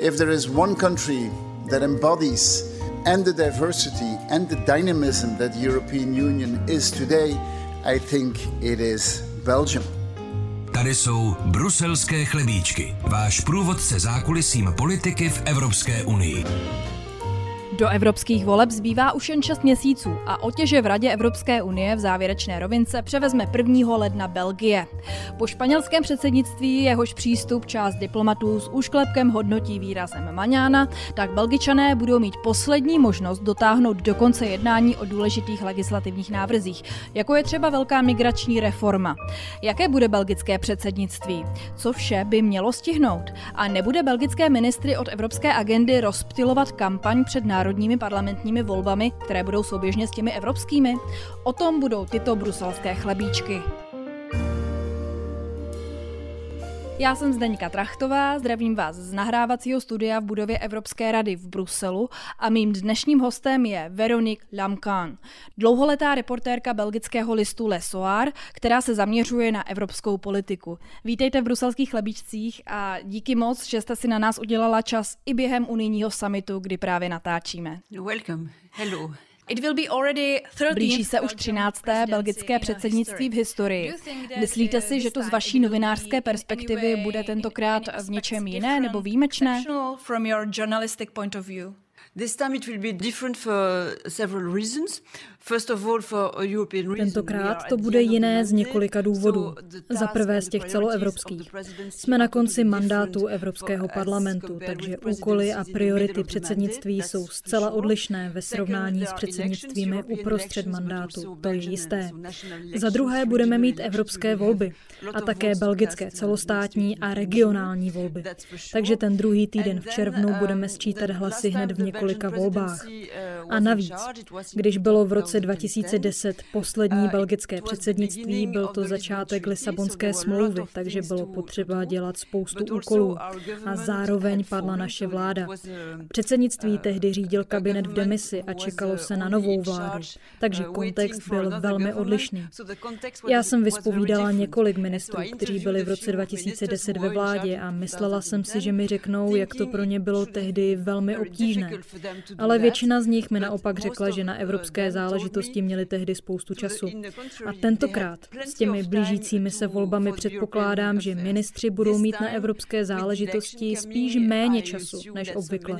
If there is one country that embodies and the diversity and the dynamism that the European Union is today, I think it is Belgium. Tady jsou Bruselské chlebíčky, váš průvodce zákulisím politiky v Evropské unii. Do evropských voleb zbývá už jen 6 měsíců a otěže v Radě Evropské unie v závěrečné rovince převezme 1. ledna Belgie. Po španělském předsednictví, jehož přístup část diplomatů s úšklepkem hodnotí výrazem maňána, tak Belgičané budou mít poslední možnost dotáhnout do konce jednání o důležitých legislativních návrzích, jako je třeba velká migrační reforma. Jaké bude belgické předsednictví? Co vše by mělo stihnout? A nebude belgické ministry od evropské agendy rozptylovat kampaň před národními parlamentními volbami, které budou souběžně s těmi evropskými? O tom budou tyto bruselské chlebíčky. Já jsem Zdenka Trachtová, zdravím vás z nahrávacího studia v budově Evropské rady v Bruselu a mým dnešním hostem je Veronique Lamquinová, dlouholetá reportérka belgického listu Le Soir, která se zaměřuje na evropskou politiku. Vítejte v bruselských chlebíčcích a díky moc, že jste si na nás udělala čas i během unijního summitu, kdy právě natáčíme. Welcome. Hello. Blíží se už 13. belgické předsednictví v historii. Myslíte si, že to z vaší novinářské perspektivy bude tentokrát v něčem jiné nebo výjimečné? Tentokrát to bude jiné z několika důvodů. Za prvé z těch celoevropských. Jsme na konci mandátu Evropského parlamentu, takže úkoly a priority předsednictví jsou zcela odlišné ve srovnání s předsednictvími uprostřed mandátu, to je jisté. Za druhé budeme mít evropské volby a také belgické celostátní a regionální volby. Takže ten druhý týden v červnu budeme sčítat hlasy hned v několika volbách. A navíc, když bylo v roce 2010 poslední belgické předsednictví, byl to začátek Lisabonské smlouvy, takže bylo potřeba dělat spoustu úkolů. A zároveň padla naše vláda. Předsednictví tehdy řídil kabinet v demisi a čekalo se na novou vládu, takže kontext byl velmi odlišný. Já jsem vyspovídala několik ministrů, kteří byli v roce 2010 ve vládě a myslela jsem si, že mi řeknou, jak to pro ně bylo tehdy velmi obtížné. Ale většina z nich mi naopak řekla, že na evropské záležitosti měli tehdy spoustu času. A tentokrát s těmi blížícími se volbami předpokládám, že ministři budou mít na evropské záležitosti spíš méně času než obvykle.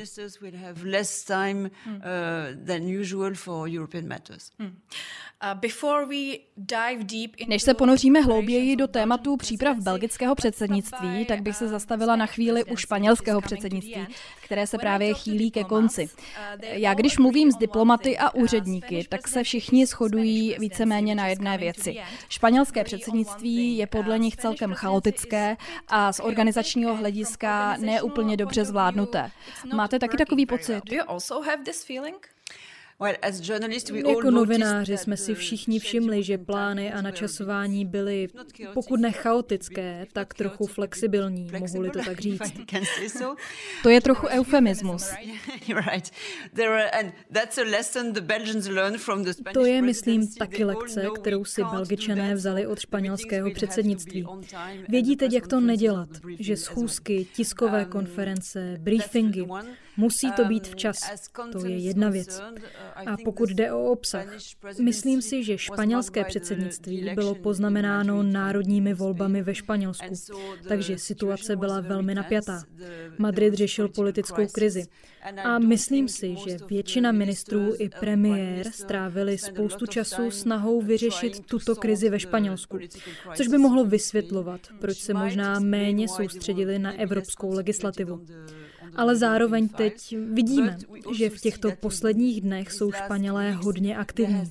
Než se ponoříme hlouběji do tématu příprav belgického předsednictví, tak bych se zastavila na chvíli u španělského předsednictví, které se právě chýlí ke konci. Já když mluvím s diplomaty a úředníky, tak se všichni shodují víceméně na jedné věci. Španělské předsednictví je podle nich celkem chaotické a z organizačního hlediska ne úplně dobře zvládnuté. Máte taky takový pocit? Jako novináři jsme si všichni všimli, že plány a načasování byly, pokud ne chaotické, tak trochu flexibilní, mohu-li to tak říct. To je trochu eufemismus. To je, myslím, taky lekce, kterou si Belgičané vzali od španělského předsednictví. Vědí teď, jak to nedělat, že schůzky, tiskové konference, briefingy, musí to být včas, to je jedna věc. A pokud jde o obsah, myslím si, že španělské předsednictví bylo poznamenáno národními volbami ve Španělsku, takže situace byla velmi napjatá. Madrid řešil politickou krizi. A myslím si, že většina ministrů i premiér strávili spoustu času snahou vyřešit tuto krizi ve Španělsku, což by mohlo vysvětlovat, proč se možná méně soustředili na evropskou legislativu. Ale zároveň teď vidíme, že v těchto posledních dnech jsou Španělé hodně aktivní.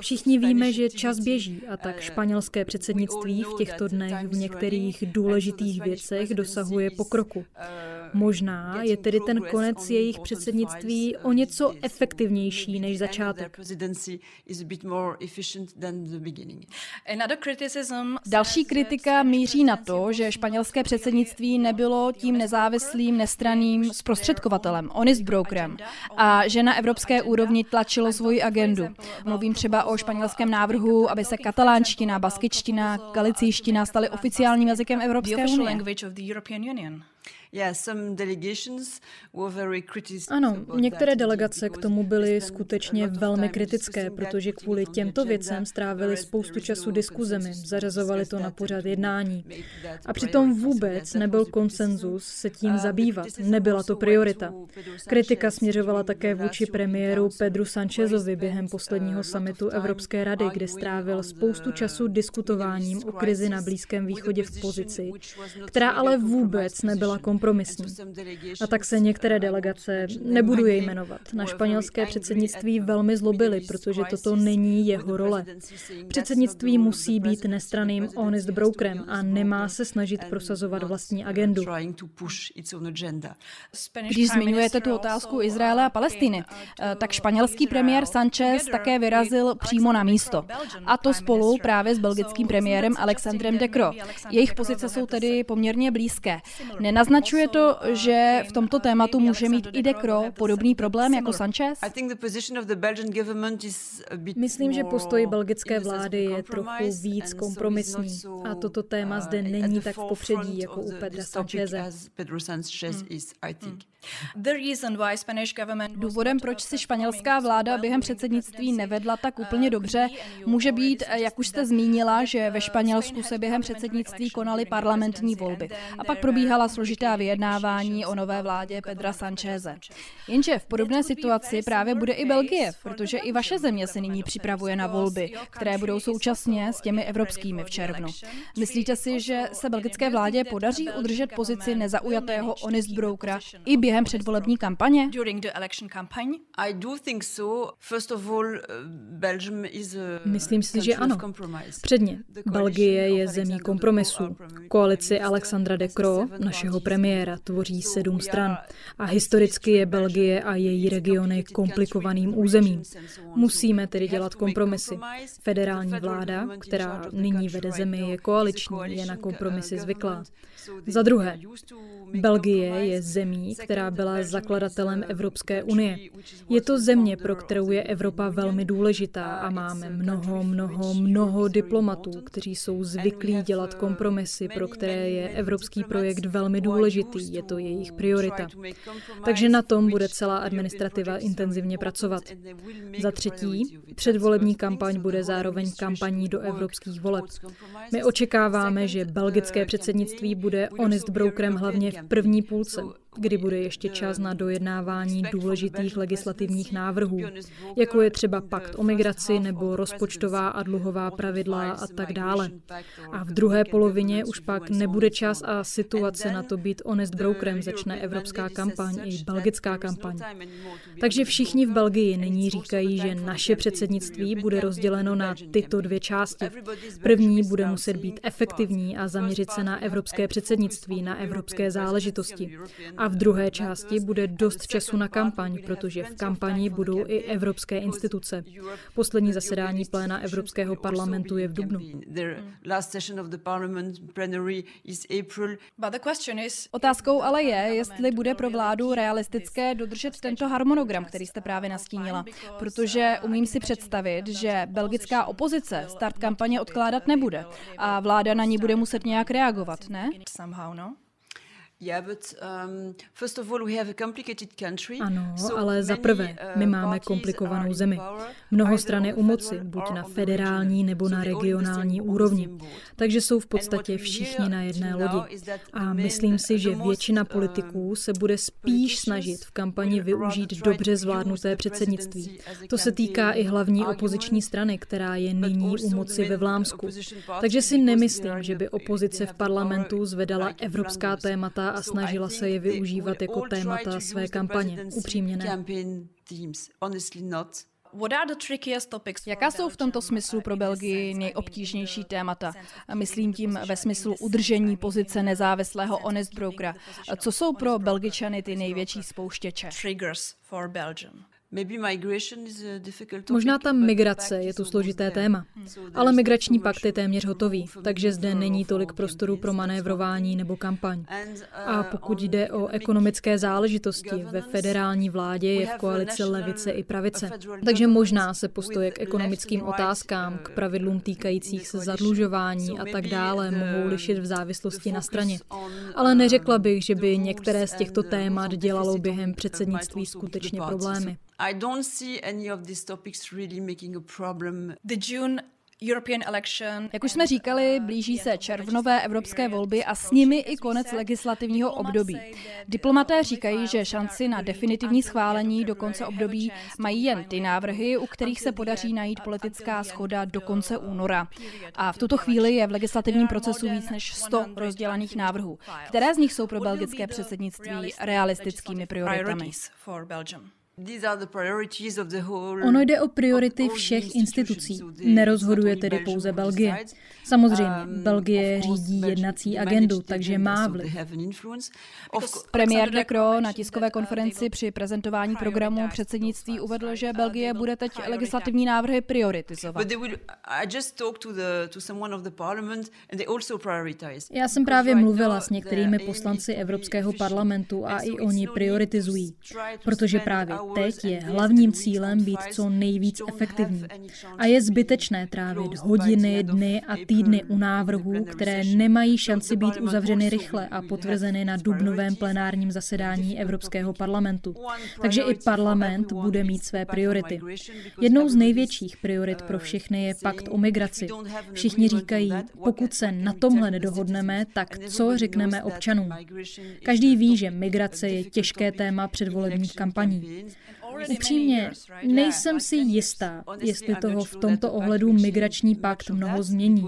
Všichni víme, že čas běží a tak španělské předsednictví v těchto dnech v některých důležitých věcech dosahuje pokroku. Možná je tedy ten konec jejich předsednictví o něco efektivnější než začátek. Další kritika míří na to, že španělské předsednictví nebylo tím nezávislým, nestranným zprostředkovatelem, honest brokerem, a že na evropské úrovni tlačilo svoji agendu. Mluvím třeba o španělském návrhu, aby se katalánština, baskičtina, galicíština staly oficiálním jazykem Evropské unie. Ano, některé delegace k tomu byly skutečně velmi kritické, protože kvůli těmto věcem strávili spoustu času diskuzemi, zařazovali to na pořad jednání. A přitom vůbec nebyl konsenzus se tím zabývat, nebyla to priorita. Kritika směřovala také vůči premiéru Pedru Sanchezovi během posledního summitu Evropské rady, kde strávil spoustu času diskutováním o krizi na Blízkém východě v pozici, která ale vůbec nebyla kompromisní. A tak se některé delegace, nebudu je jmenovat, na španělské předsednictví velmi zlobily, protože toto není jeho role. Předsednictví musí být nestranným honest brokerem a nemá se snažit prosazovat vlastní agendu. Když zmiňujete tu otázku Izraele a Palestiny, tak španělský premiér Sanchez také vyrazil přímo na místo. A to spolu právě s belgickým premiérem Alexandrem de Croo. Jejich pozice jsou tedy poměrně blízké. Nenaznačuje to, že v tomto tématu může mít i de Croo podobný problém jako Sanchez? Myslím, že postoj belgické vlády je trochu víc kompromisní a toto téma zde není tak v popředí jako u Pedra Sancheze. Důvodem, proč si španělská vláda během předsednictví nevedla tak úplně dobře, může být, jak už jste zmínila, že ve Španělsku se během předsednictví konaly parlamentní volby a pak probíhala složitá vyjednávání o nové vládě Pedra Sancheze. Jenže v podobné situaci právě bude i Belgie, protože i vaše země se nyní připravuje na volby, které budou současně s těmi evropskými v červnu. Myslíte si, že se belgické vládě podaří udržet pozici nezaujatého honest brokera i během předvolební kampaně? Myslím si, že ano. Předně, Belgie je zemí kompromisů. Koalici Alexandra de Croo, našeho premiéra, tvoří 7 stran. A historicky je Belgie a její regiony komplikovaným územím. Musíme tedy dělat kompromisy. Federální vláda, která nyní vede zemi, je koaliční, je na kompromisy zvyklá. Za druhé, Belgie je zemí, která byla zakladatelem Evropské unie. Je to země, pro kterou je Evropa velmi důležitá a máme mnoho diplomatů, kteří jsou zvyklí dělat kompromisy, pro které je evropský projekt velmi důležitý, je to jejich priorita. Takže na tom bude celá administrativa intenzivně pracovat. Za třetí, předvolební kampaň bude zároveň kampaní do evropských voleb. My očekáváme, že belgické předsednictví bude honest brokerem hlavně v první půlce, kdy bude ještě čas na dojednávání důležitých legislativních návrhů, jako je třeba pakt o migraci nebo rozpočtová a dluhová pravidla a tak dále. A v druhé polovině už pak nebude čas a situace na to být honest brokerem, začne evropská kampaň i belgická kampaň. Takže všichni v Belgii nyní říkají, že naše předsednictví bude rozděleno na tyto dvě části. První bude muset být efektivní a zaměřit se na evropské předsednictví, na evropské záležitosti. A v druhé části bude dost času na kampaň, protože v kampani budou i evropské instituce. Poslední zasedání pléna Evropského parlamentu je v dubnu. Otázkou ale je, jestli bude pro vládu realistické dodržet tento harmonogram, který jste právě nastínila. Protože umím si představit, že belgická opozice start kampaně odkládat nebude a vláda na ní bude muset nějak reagovat, ne? Ano, ale zaprvé, my máme komplikovanou zemi. Mnoho stran je u moci, buď na federální nebo na regionální úrovni. Takže jsou v podstatě všichni na jedné lodi. A myslím si, že většina politiků se bude spíš snažit v kampani využít dobře zvládnuté předsednictví. To se týká i hlavní opoziční strany, která je nyní u moci ve Vlámsku. Takže si nemyslím, že by opozice v parlamentu zvedala evropská témata a snažila se je využívat jako témata své kampaně. Upřímně ne. Jaká jsou v tomto smyslu pro Belgii nejobtížnější témata? Myslím tím ve smyslu udržení pozice nezávislého honest brokera. Co jsou pro Belgičany ty největší spouštěče? Možná ta migrace je tu složité téma, ale migrační pakt je téměř hotový, takže zde není tolik prostoru pro manévrování nebo kampaň. A pokud jde o ekonomické záležitosti, ve federální vládě je v koalici levice i pravice, takže možná se postoje k ekonomickým otázkám, k pravidlům týkajících se zadlužování a tak dále mohou lišit v závislosti na straně. Ale neřekla bych, že by některé z těchto témat dělalo během předsednictví skutečně problémy. I don't see any of these topics really making a problem. The June European election. Jak už jsme říkali, blíží se červnové evropské volby a s nimi i konec legislativního období. Diplomaté říkají, že šanci na definitivní schválení do konce období mají jen ty návrhy, u kterých se podaří najít politická shoda do konce února. A v tuto chvíli je v legislativním procesu víc než 100 rozdělaných návrhů. Které z nich jsou pro belgické předsednictví realistickými prioritami? Ono jde o priority všech institucí. Nerozhoduje tedy pouze Belgie. Samozřejmě, Belgie řídí jednací agendu, takže má vliv. Premiér de Croo na tiskové konferenci při prezentování programu předsednictví uvedl, že Belgie bude teď legislativní návrhy prioritizovat. Já jsem právě mluvila s některými poslanci Evropského parlamentu a i oni prioritizují, protože právě teď je hlavním cílem být co nejvíc efektivní. A je zbytečné trávit hodiny, dny a týdny u návrhů, které nemají šanci být uzavřeny rychle a potvrzeny na dubnovém plenárním zasedání Evropského parlamentu. Takže i parlament bude mít své priority. Jednou z největších priorit pro všechny je pakt o migraci. Všichni říkají, pokud se na tomhle nedohodneme, tak co řekneme občanům? Každý ví, že migrace je těžké téma předvolebních kampaní. Upřímně, nejsem si jistá, jestli toho v tomto ohledu migrační pakt mnoho změní,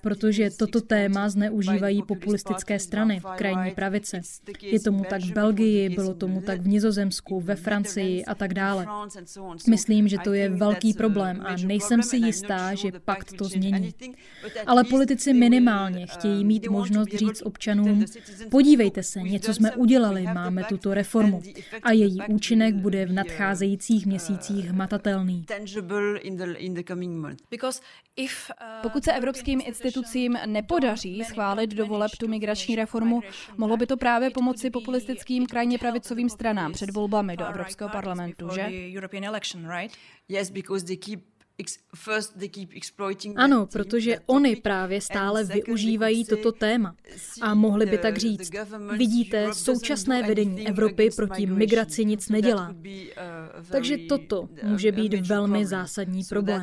protože toto téma zneužívají populistické strany, krajní pravice. Je tomu tak v Belgii, bylo tomu tak v Nizozemsku, ve Francii a tak dále. Myslím, že to je velký problém a nejsem si jistá, že pakt to změní. Ale politici minimálně chtějí mít možnost říct občanům, podívejte se, něco jsme udělali, máme tuto reformu a její účinek bude v nadcházejících měsících hmatatelný. Pokud se evropským institucím nepodaří schválit do voleb tu migrační reformu, mohlo by to právě pomoci populistickým krajně pravicovým stranám před volbami do Evropského parlamentu, že? Ano, protože oni právě stále využívají toto téma. A mohli by tak říct, vidíte, současné vedení Evropy proti migraci nic nedělá. Takže toto může být velmi zásadní problém.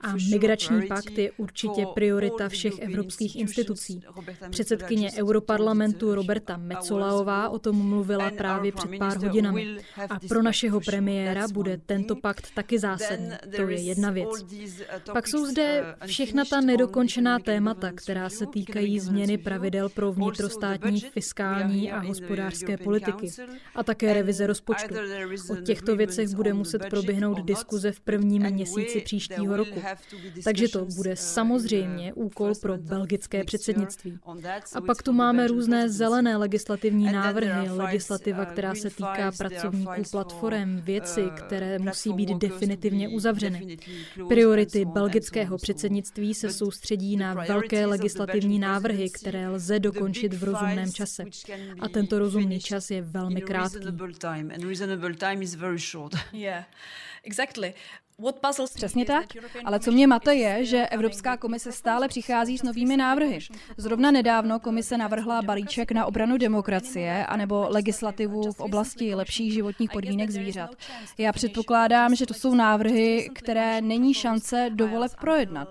A migrační pakt je určitě priorita všech evropských institucí. Předsedkyně Europarlamentu Roberta Metzola o tom mluvila právě před pár hodinami. A pro našeho premiéra bude tento pakt taky zásadní. To je jedna věc. Pak jsou zde všechna ta nedokončená témata, která se týkají změny pravidel pro vnitrostátní fiskální a hospodářské politiky a také revize rozpočtu. O těchto věcech bude muset proběhnout diskuze v prvním měsíci příštího roku. Takže to bude samozřejmě úkol pro belgické předsednictví. A pak tu máme různé zelené legislativní návrhy, legislativa, která se týká pracovníků platform, věci, které musí být definitivně uzavřeny. Priority belgického předsednictví se soustředí na velké legislativní návrhy, které lze dokončit v rozumném čase. A tento rozumný čas je velmi krátký. Přesně tak, ale co mě mate je, že Evropská komise stále přichází s novými návrhy. Zrovna nedávno komise navrhla balíček na obranu demokracie anebo legislativu v oblasti lepších životních podmínek zvířat. Já předpokládám, že to jsou návrhy, které není šance do voleb projednat.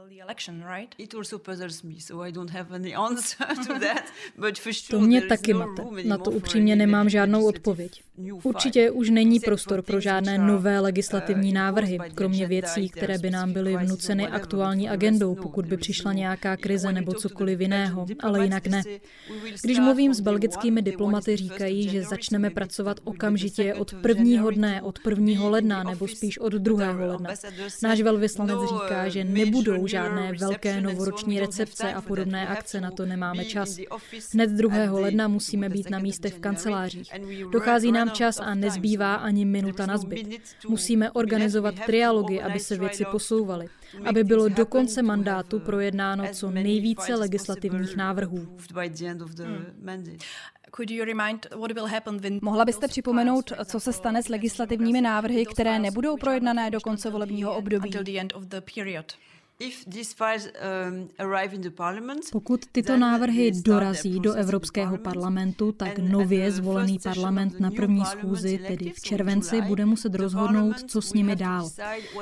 To mě taky mate. Na to upřímně nemám žádnou odpověď. Určitě už není prostor pro žádné nové legislativní návrhy, kromě věcí, které by nám byly vnuceny aktuální agendou, pokud by přišla nějaká krize nebo cokoliv jiného, ale jinak ne. Když mluvím s belgickými diplomaty, říkají, že začneme pracovat okamžitě od prvního dne, od 1. ledna nebo spíš od 2. ledna. Náš velvyslanec říká, že nebudou žádné velké novoroční recepce a podobné akce, na to nemáme čas. Hned 2. ledna musíme být na místech v kancelářích. Dochází nám nám čas a nezbývá ani minuta na zbyt. Musíme organizovat trialogy, aby se věci posouvaly, aby bylo do konce mandátu projednáno co nejvíce legislativních návrhů. Mohla byste připomenout, co se stane s legislativními návrhy, které nebudou projednané do konce volebního období? Pokud tyto návrhy dorazí do Evropského parlamentu, tak nově zvolený parlament na první schůzi, tedy v červenci, bude muset rozhodnout, co s nimi dál.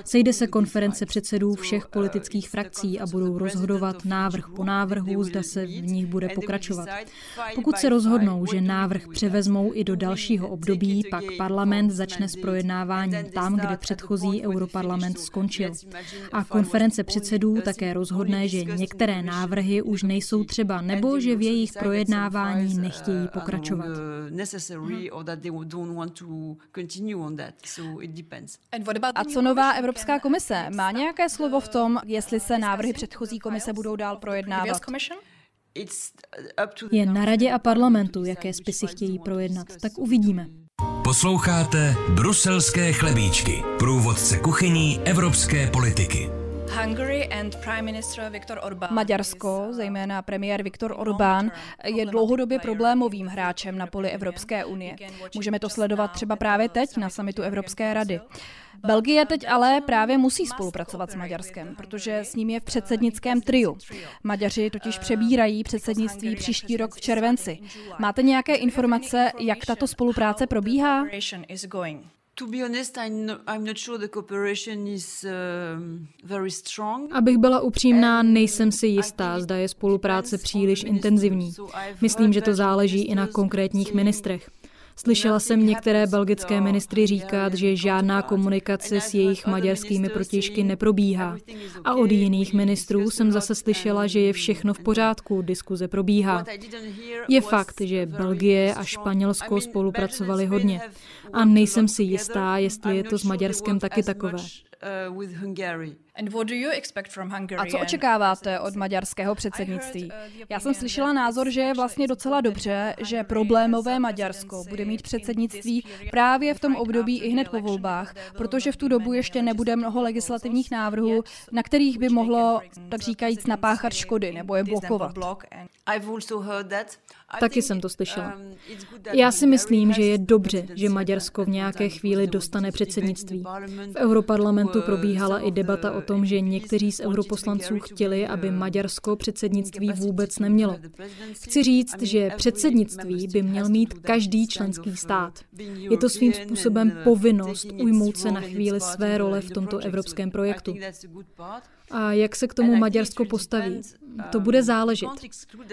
Sejde se konference předsedů všech politických frakcí a budou rozhodovat návrh po návrhu, zda se v nich bude pokračovat. Pokud se rozhodnou, že návrh převezmou i do dalšího období, pak parlament začne s projednáváním tam, kde předchozí europarlament skončil. A konference předsedů také rozhodne, že některé návrhy už nejsou třeba nebo že v jejich projednávání nechtějí pokračovat. A co nová Evropská komise? Má nějaké slovo v tom, jestli se návrhy předchozí komise budou dál projednávat? Je na Radě a parlamentu, jaké spisy chtějí projednat, tak uvidíme. Posloucháte Bruselské chlebíčky, průvodce kuchyní evropské politiky. Maďarsko, zejména premiér Viktor Orbán, je dlouhodobě problémovým hráčem na poli Evropské unie. Můžeme to sledovat třeba právě teď na summitu Evropské rady. Belgie teď ale právě musí spolupracovat s Maďarskem, protože s ním je v předsednickém triu. Maďaři totiž přebírají předsednictví příští rok v červenci. Máte nějaké informace, jak tato spolupráce probíhá? Abych byla upřímná, nejsem si jistá, zda je spolupráce příliš intenzivní. Myslím, že to záleží i na konkrétních ministrech. Slyšela jsem některé belgické ministry říkat, že žádná komunikace s jejich maďarskými protějšky neprobíhá. A od jiných ministrů jsem zase slyšela, že je všechno v pořádku, diskuze probíhá. Je fakt, že Belgie a Španělsko spolupracovali hodně. A nejsem si jistá, jestli je to s Maďarskem taky takové. A co očekáváte od maďarského předsednictví? Já jsem slyšela názor, že je vlastně docela dobře, že problémové Maďarsko bude mít předsednictví právě v tom období i hned po volbách, protože v tu dobu ještě nebude mnoho legislativních návrhů, na kterých by mohlo, tak říkajíc, napáchat škody nebo je blokovat. Taky jsem to slyšela. Já si myslím, že je dobře, že Maďarsko v nějaké chvíli dostane předsednictví. V Europarlamentu probíhala i debata o tom, že někteří z europoslanců chtěli, aby Maďarsko předsednictví vůbec nemělo. Chci říct, že předsednictví by měl mít každý členský stát. Je to svým způsobem povinnost ujmout se na chvíli své role v tomto evropském projektu. A jak se k tomu Maďarsko postaví? To bude záležet.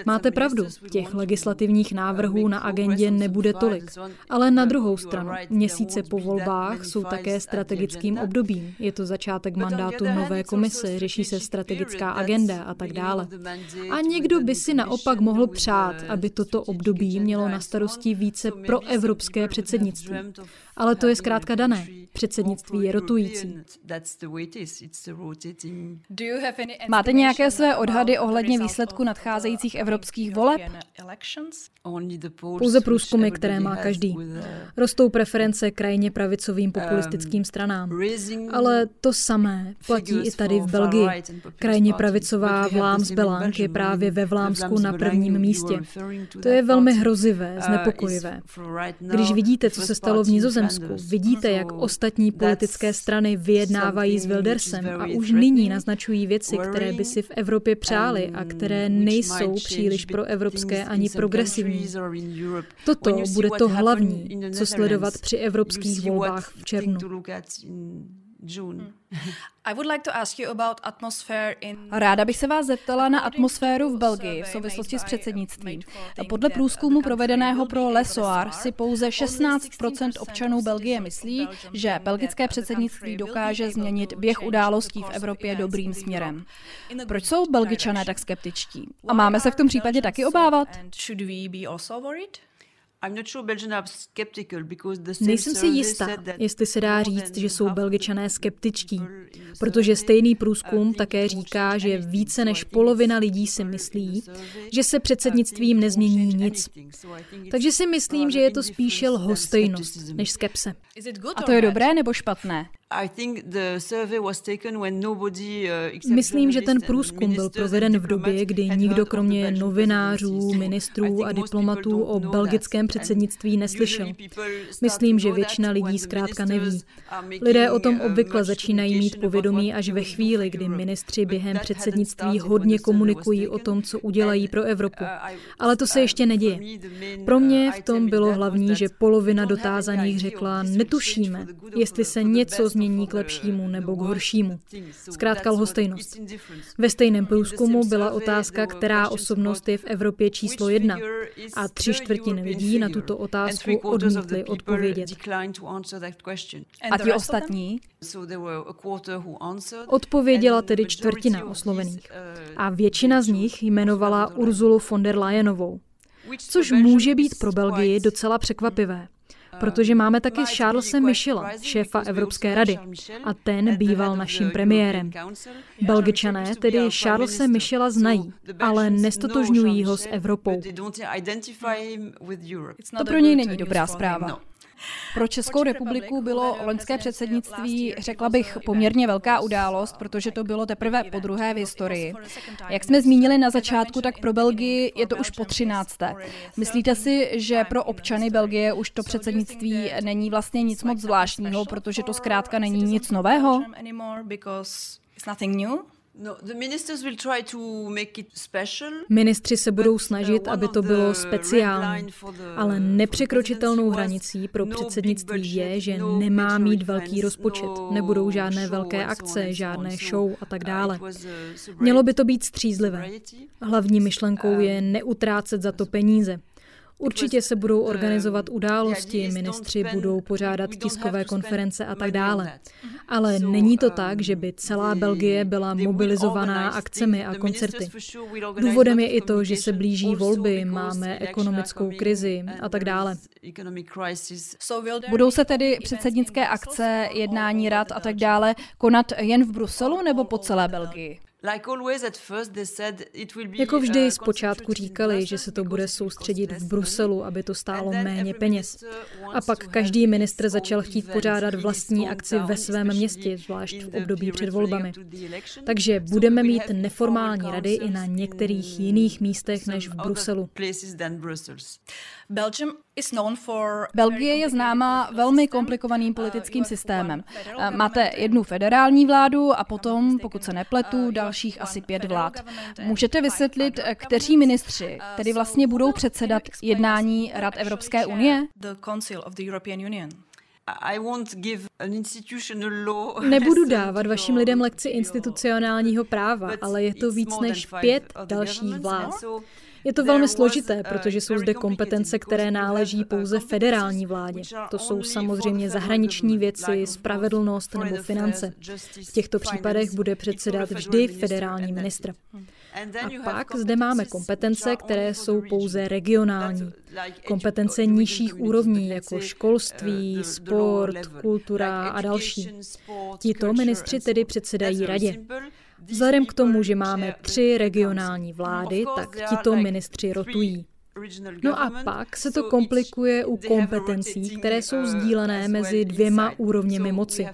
Máte pravdu, těch legislativních návrhů na agendě nebude tolik. Ale na druhou stranu, měsíce po volbách jsou také strategickým obdobím. Je to začátek mandátu nové komise, řeší se strategická agenda a tak dále. A někdo by si naopak mohl přát, aby toto období mělo na starosti více proevropské předsednictví. Ale to je zkrátka dané. Předsednictví je rotující. Máte nějaké své odhady ohledně výsledku nadcházejících evropských voleb? Pouze průzkumy, které má každý. Rostou preference krajně pravicovým populistickým stranám. Ale to samé platí i tady v Belgii. Krajně pravicová Vlaams Belang je právě ve Vlámsku na prvním místě. To je velmi hrozivé, znepokojivé. Když vidíte, co se stalo v Nizozemsku, vidíte, jak ostatní politické strany vyjednávají s Wildersem a už nyní naznačují věci, které by si v Evropě přáli a které nejsou příliš proevropské ani progresivní. Toto bude to hlavní, co sledovat při evropských volbách v červnu. Ráda bych se vás zeptala na atmosféru v Belgii v souvislosti s předsednictvím. Podle průzkumu provedeného pro Le Soir si pouze 16% občanů Belgie myslí, že belgické předsednictví dokáže změnit běh událostí v Evropě dobrým směrem. Proč jsou Belgičané tak skeptičtí? A máme se v tom případě taky obávat? Nejsem si jistá, jestli se dá říct, že jsou Belgičané skeptičtí, protože stejný průzkum také říká, že více než polovina lidí si myslí, že se předsednictvím nezmění nic. Takže si myslím, že je to spíše lhostejnost než skepse. A to je dobré nebo špatné? Myslím, že ten průzkum byl proveden v době, kdy nikdo kromě novinářů, ministrů a diplomatů o belgickém předsednictví neslyšel. Myslím, že většina lidí zkrátka neví. Lidé o tom obvykle začínají mít povědomí až ve chvíli, kdy ministři během předsednictví hodně komunikují o tom, co udělají pro Evropu. Ale to se ještě neděje. Pro mě v tom bylo hlavní, že polovina dotázaných řekla, netušíme, jestli se něco změní k lepšímu nebo k horšímu. Zkrátka lhostejnost. Ve stejném průzkumu byla otázka, která osobnost je v Evropě číslo 1. A 3/4 lidí na tuto otázku odmítli odpovědět. A ti ostatní? Odpověděla tedy 1/4 oslovených. A většina z nich jmenovala Ursulu von der Leyenovou. Což může být pro Belgii docela překvapivé. Protože máme taky Charlese Michela, šéfa Evropské rady, a ten býval naším premiérem. Belgičané tedy Charlese Michela znají, ale nestotožňují ho s Evropou. To pro něj není dobrá zpráva. Pro Českou republiku bylo loňské předsednictví, řekla bych, poměrně velká událost, protože to bylo teprve podruhé v historii. Jak jsme zmínili na začátku, tak pro Belgii je to už po 13. Myslíte si, že pro občany Belgie už to předsednictví není vlastně nic moc zvláštního, protože to zkrátka není nic nového? Ministři se budou snažit, aby to bylo speciální, ale nepřekročitelnou hranicí pro předsednictví je, že nemá mít velký rozpočet, nebudou žádné velké akce, žádné show a tak dále. Mělo by to být střízlivé. Hlavní myšlenkou je neutrácet za to peníze. Určitě se budou organizovat události, ministři budou pořádat tiskové konference a tak dále. Ale není to tak, že by celá Belgie byla mobilizovaná akcemi a koncerty. Důvodem je i to, že se blíží volby, máme ekonomickou krizi a tak dále. Budou se tedy předsednické akce, jednání rad a tak dále konat jen v Bruselu nebo po celé Belgii? Jako vždy zpočátku říkali, že se to bude soustředit v Bruselu, aby to stálo méně peněz. A pak každý ministr začal chtít pořádat vlastní akci ve svém městě, zvlášť v období před volbami. Takže budeme mít neformální rady i na některých jiných místech než v Bruselu. Belgie je známá velmi komplikovaným politickým systémem. Máte jednu federální vládu a potom, pokud se nepletu, dalších asi 5 vlád. Můžete vysvětlit, kteří ministři tedy vlastně budou předsedat jednání Rad Evropské unie? Nebudu dávat vašim lidem lekci institucionálního práva, ale je to víc než 5 dalších vlád. Je to velmi složité, protože jsou zde kompetence, které náleží pouze federální vládě. To jsou samozřejmě zahraniční věci, spravedlnost nebo finance. V těchto případech bude předsedat vždy federální ministr. A pak zde máme kompetence, které jsou pouze regionální. Kompetence nižších úrovní, jako školství, sport, kultura a další. Tito ministři tedy předsedají radě. Vzhledem k tomu, že máme 3 regionální vlády, tak tito ministři rotují. No a pak se to komplikuje u kompetencí, které jsou sdílené mezi 2 úrovněmi moci.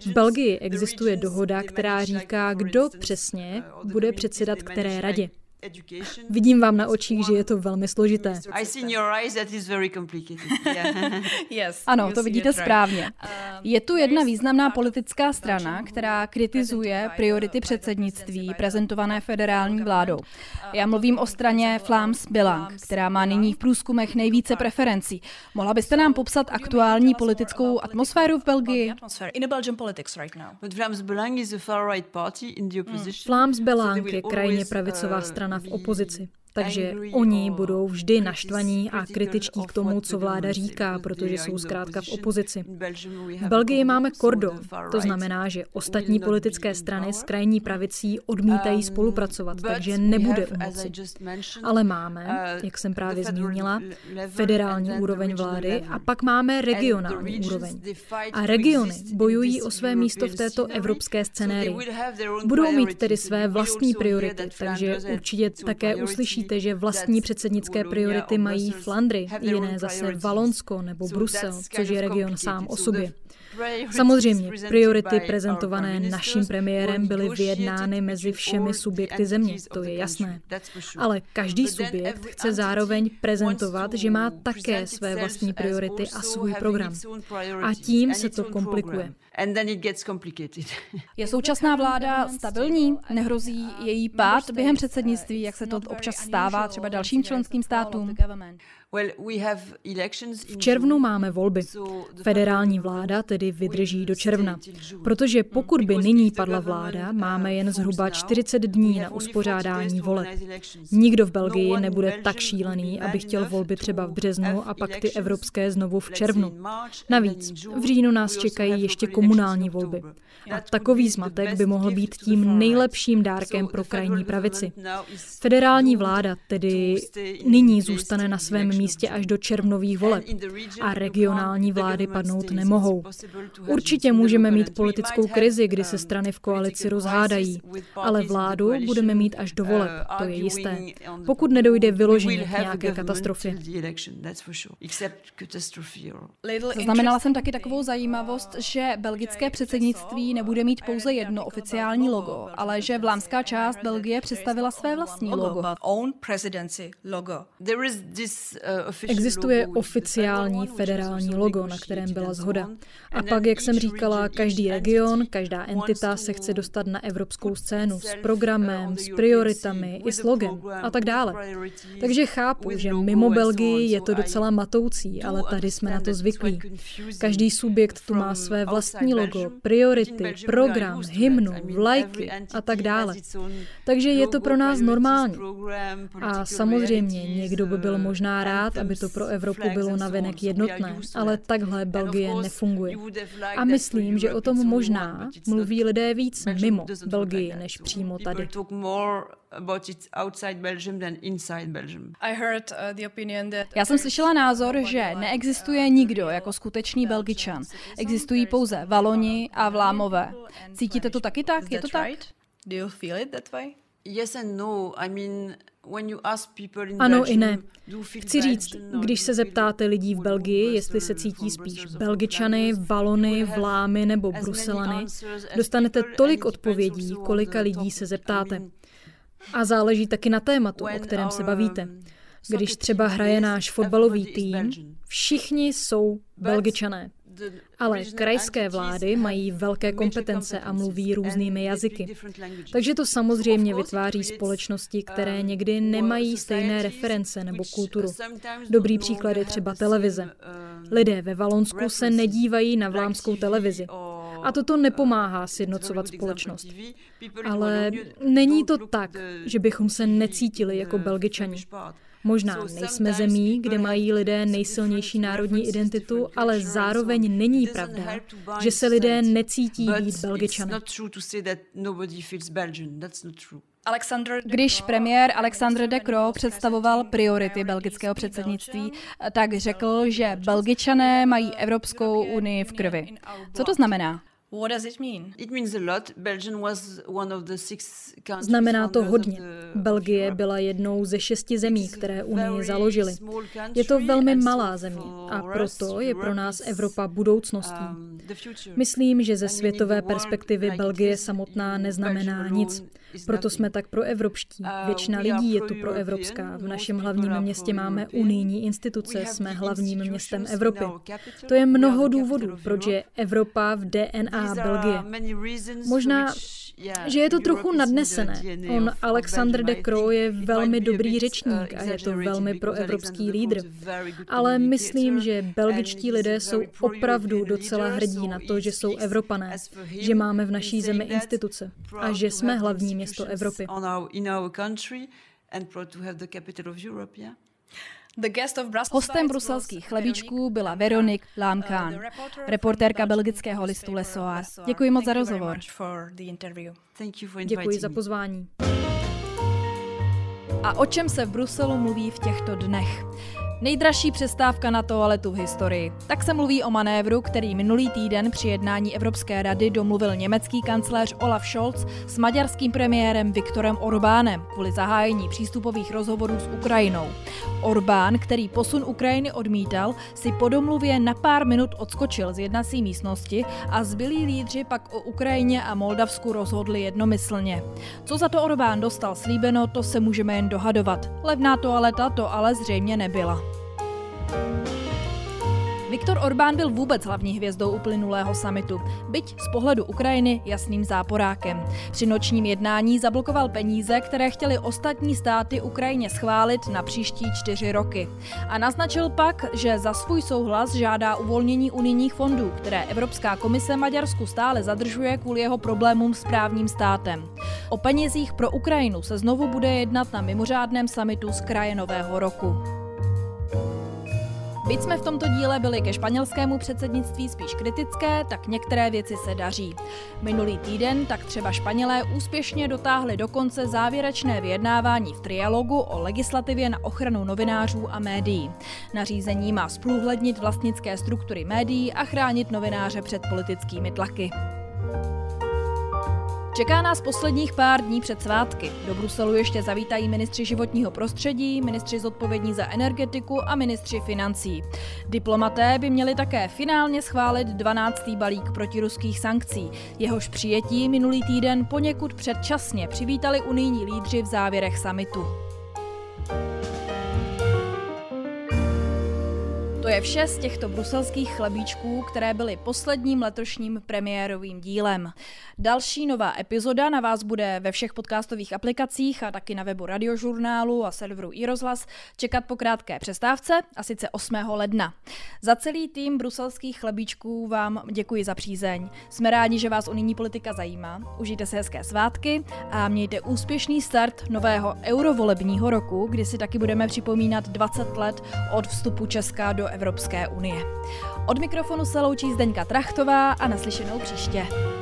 V Belgii existuje dohoda, která říká, kdo přesně bude předsedat které radě. Vidím vám na očích, že je to velmi složité. Ano, to vidíte správně. Je tu jedna významná politická strana, která kritizuje priority předsednictví prezentované federální vládou. Já mluvím o straně Vlaams Belang, která má nyní v průzkumech nejvíce preferencí. Mohla byste nám popsat aktuální politickou atmosféru v Belgii? Vlaams Belang je krajně pravicová strana v opozici. Takže oni budou vždy naštvaní a kritičtí k tomu, co vláda říká, protože jsou zkrátka v opozici. V Belgii máme kordon, to znamená, že ostatní politické strany s krajní pravicí odmítají spolupracovat, takže nebude u moci. Ale máme, jak jsem právě zmínila, federální úroveň vlády a pak máme regionální úroveň. A regiony bojují o své místo v této evropské scenérii. Budou mít tedy své vlastní priority, takže určitě také uslyšíte, že vlastní předsednické priority mají Flandry, jiné zase Valonsko nebo Brusel, což je region sám o sobě. Samozřejmě, priority prezentované naším premiérem byly vyjednány mezi všemi subjekty země, to je jasné. Ale každý subjekt chce zároveň prezentovat, že má také své vlastní priority a svůj program. A tím se to komplikuje. Je současná vláda stabilní? Nehrozí její pád během předsednictví, jak se to občas stává třeba dalším členským státům? V červnu máme volby. Federální vláda tedy vydrží do června. Protože pokud by nyní padla vláda, máme jen zhruba 40 dní na uspořádání voleb. Nikdo v Belgii nebude tak šílený, aby chtěl volby třeba v březnu a pak ty evropské znovu v červnu. Navíc v říjnu nás čekají ještě komunální volby. A takový zmatek by mohl být tím nejlepším dárkem pro krajní pravici. Federální vláda tedy nyní zůstane na svém místě až do červnových voleb a regionální vlády padnout nemohou. Určitě můžeme mít politickou krizi, kdy se strany v koalici rozhádají, ale vládu budeme mít až do voleb, to je jisté, pokud nedojde vyloženě k nějaké katastrofě. Zaznamenala jsem taky takovou zajímavost, že belgické předsednictví nebude mít pouze jedno oficiální logo, ale že vlámská část Belgie představila své vlastní logo. Existuje oficiální federální logo, na kterém byla shoda. A pak, jak jsem říkala, každý region, každá entita se chce dostat na evropskou scénu s programem, s prioritami i s logem a tak dále. Takže chápu, že mimo Belgii je to docela matoucí, ale tady jsme na to zvyklí. Každý subjekt tu má své vlastní logo, priority, program, hymnu, vlajky a tak dále. Takže je to pro nás normální. A samozřejmě někdo by byl možná rád, aby to pro Evropu bylo navenek jednotné, ale takhle Belgie nefunguje. A myslím, že o tom možná mluví lidé víc mimo Belgii než přímo tady. Já jsem slyšela názor, že neexistuje nikdo jako skutečný Belgičan. Existují pouze Valoni a Vlámové. Cítíte to taky tak? Je to tak? Ano i ne. Chci říct, když se zeptáte lidí v Belgii, jestli se cítí spíš Belgičany, Valony, Vlámy nebo Bruselany, dostanete tolik odpovědí, kolika lidí se zeptáte. A záleží taky na tématu, o kterém se bavíte. Když třeba hraje náš fotbalový tým, všichni jsou Belgičané. Ale krajské vlády mají velké kompetence a mluví různými jazyky. Takže to samozřejmě vytváří společnosti, které někdy nemají stejné reference nebo kulturu. Dobrý příklad je třeba televize. Lidé ve Valonsku se nedívají na vlámskou televizi. A toto nepomáhá sjednocovat společnost. Ale není to tak, že bychom se necítili jako Belgičani. Možná nejsme zemí, kde mají lidé nejsilnější národní identitu, ale zároveň není pravda, že se lidé necítí být Belgičany. Když premiér Alexandre de Croo představoval priority belgického předsednictví, tak řekl, že Belgičané mají Evropskou unii v krvi. Co to znamená? Znamená to hodně. Belgie byla jednou ze 6 zemí, které Unii založily. Je to velmi malá země a proto je pro nás Evropa budoucností. Myslím, že ze světové perspektivy Belgie samotná neznamená nic. Proto jsme tak proevropští. Většina lidí je tu proevropská. V našem hlavním městě máme unijní instituce, jsme hlavním městem Evropy. To je mnoho důvodů, proč je Evropa v DNA Belgie. Možná, že je to trochu nadnesené. On, Alexandre de Croo, je velmi dobrý řečník a je to velmi proevropský lídr. Ale myslím, že belgičtí lidé jsou opravdu docela hrdí na to, že jsou Evropané, že máme v naší zemi instituce a že jsme hlavní město Evropy. and proud to have the capital of Europe, yeah? Hostem bruselských chlebíčků byla Veronique Lamquinová, reportérka belgického listu Le Soir. Děkuji moc za rozhovor. Děkuji za pozvání. A o čem se v Bruselu mluví v těchto dnech? Nejdražší přestávka na toaletu v historii. Tak se mluví o manévru, který minulý týden při jednání Evropské rady domluvil německý kancléř Olaf Scholz s maďarským premiérem Viktorem Orbánem kvůli zahájení přístupových rozhovorů s Ukrajinou. Orbán, který posun Ukrajiny odmítal, si po domluvě na pár minut odskočil z jednací místnosti a zbylí lídři pak o Ukrajině a Moldavsku rozhodli jednomyslně. Co za to Orbán dostal slíbeno, to se můžeme jen dohadovat. Levná toaleta to ale zřejmě nebyla. Viktor Orbán byl vůbec hlavní hvězdou uplynulého summitu, byť z pohledu Ukrajiny jasným záporákem. Při nočním jednání zablokoval peníze, které chtěly ostatní státy Ukrajině schválit na příští 4 roky. A naznačil pak, že za svůj souhlas žádá uvolnění unijních fondů, které Evropská komise Maďarsku stále zadržuje kvůli jeho problémům s právním státem. O penězích pro Ukrajinu se znovu bude jednat na mimořádném summitu z kraje nového roku. Byť jsme v tomto díle byli ke španělskému předsednictví spíš kritické, tak některé věci se daří. Minulý týden tak třeba Španělé úspěšně dotáhli do konce závěrečné vyjednávání v trialogu o legislativě na ochranu novinářů a médií. Nařízení má zprůhlednit vlastnické struktury médií a chránit novináře před politickými tlaky. Čeká nás posledních pár dní před svátky. Do Bruselu ještě zavítají ministři životního prostředí, ministři zodpovědní za energetiku a ministři financí. Diplomaté by měli také finálně schválit 12. balík protiruských sankcí. Jehož přijetí minulý týden poněkud předčasně přivítali unijní lídři v závěrech summitu. To je vše z těchto bruselských chlebíčků, které byly posledním letošním premiérovým dílem. Další nová epizoda na vás bude ve všech podcastových aplikacích a taky na webu Radiožurnálu a serveru iRozhlas čekat po krátké přestávce, a sice 8. ledna. Za celý tým bruselských chlebíčků vám děkuji za přízeň. Jsme rádi, že vás unijní politika zajímá. Užijte si hezké svátky a mějte úspěšný start nového eurovolebního roku, kdy si taky budeme připomínat 20 let od vstupu Česka do Evropské unie. Od mikrofonu se loučí Zdenka Trachtová a naslyšenou příště.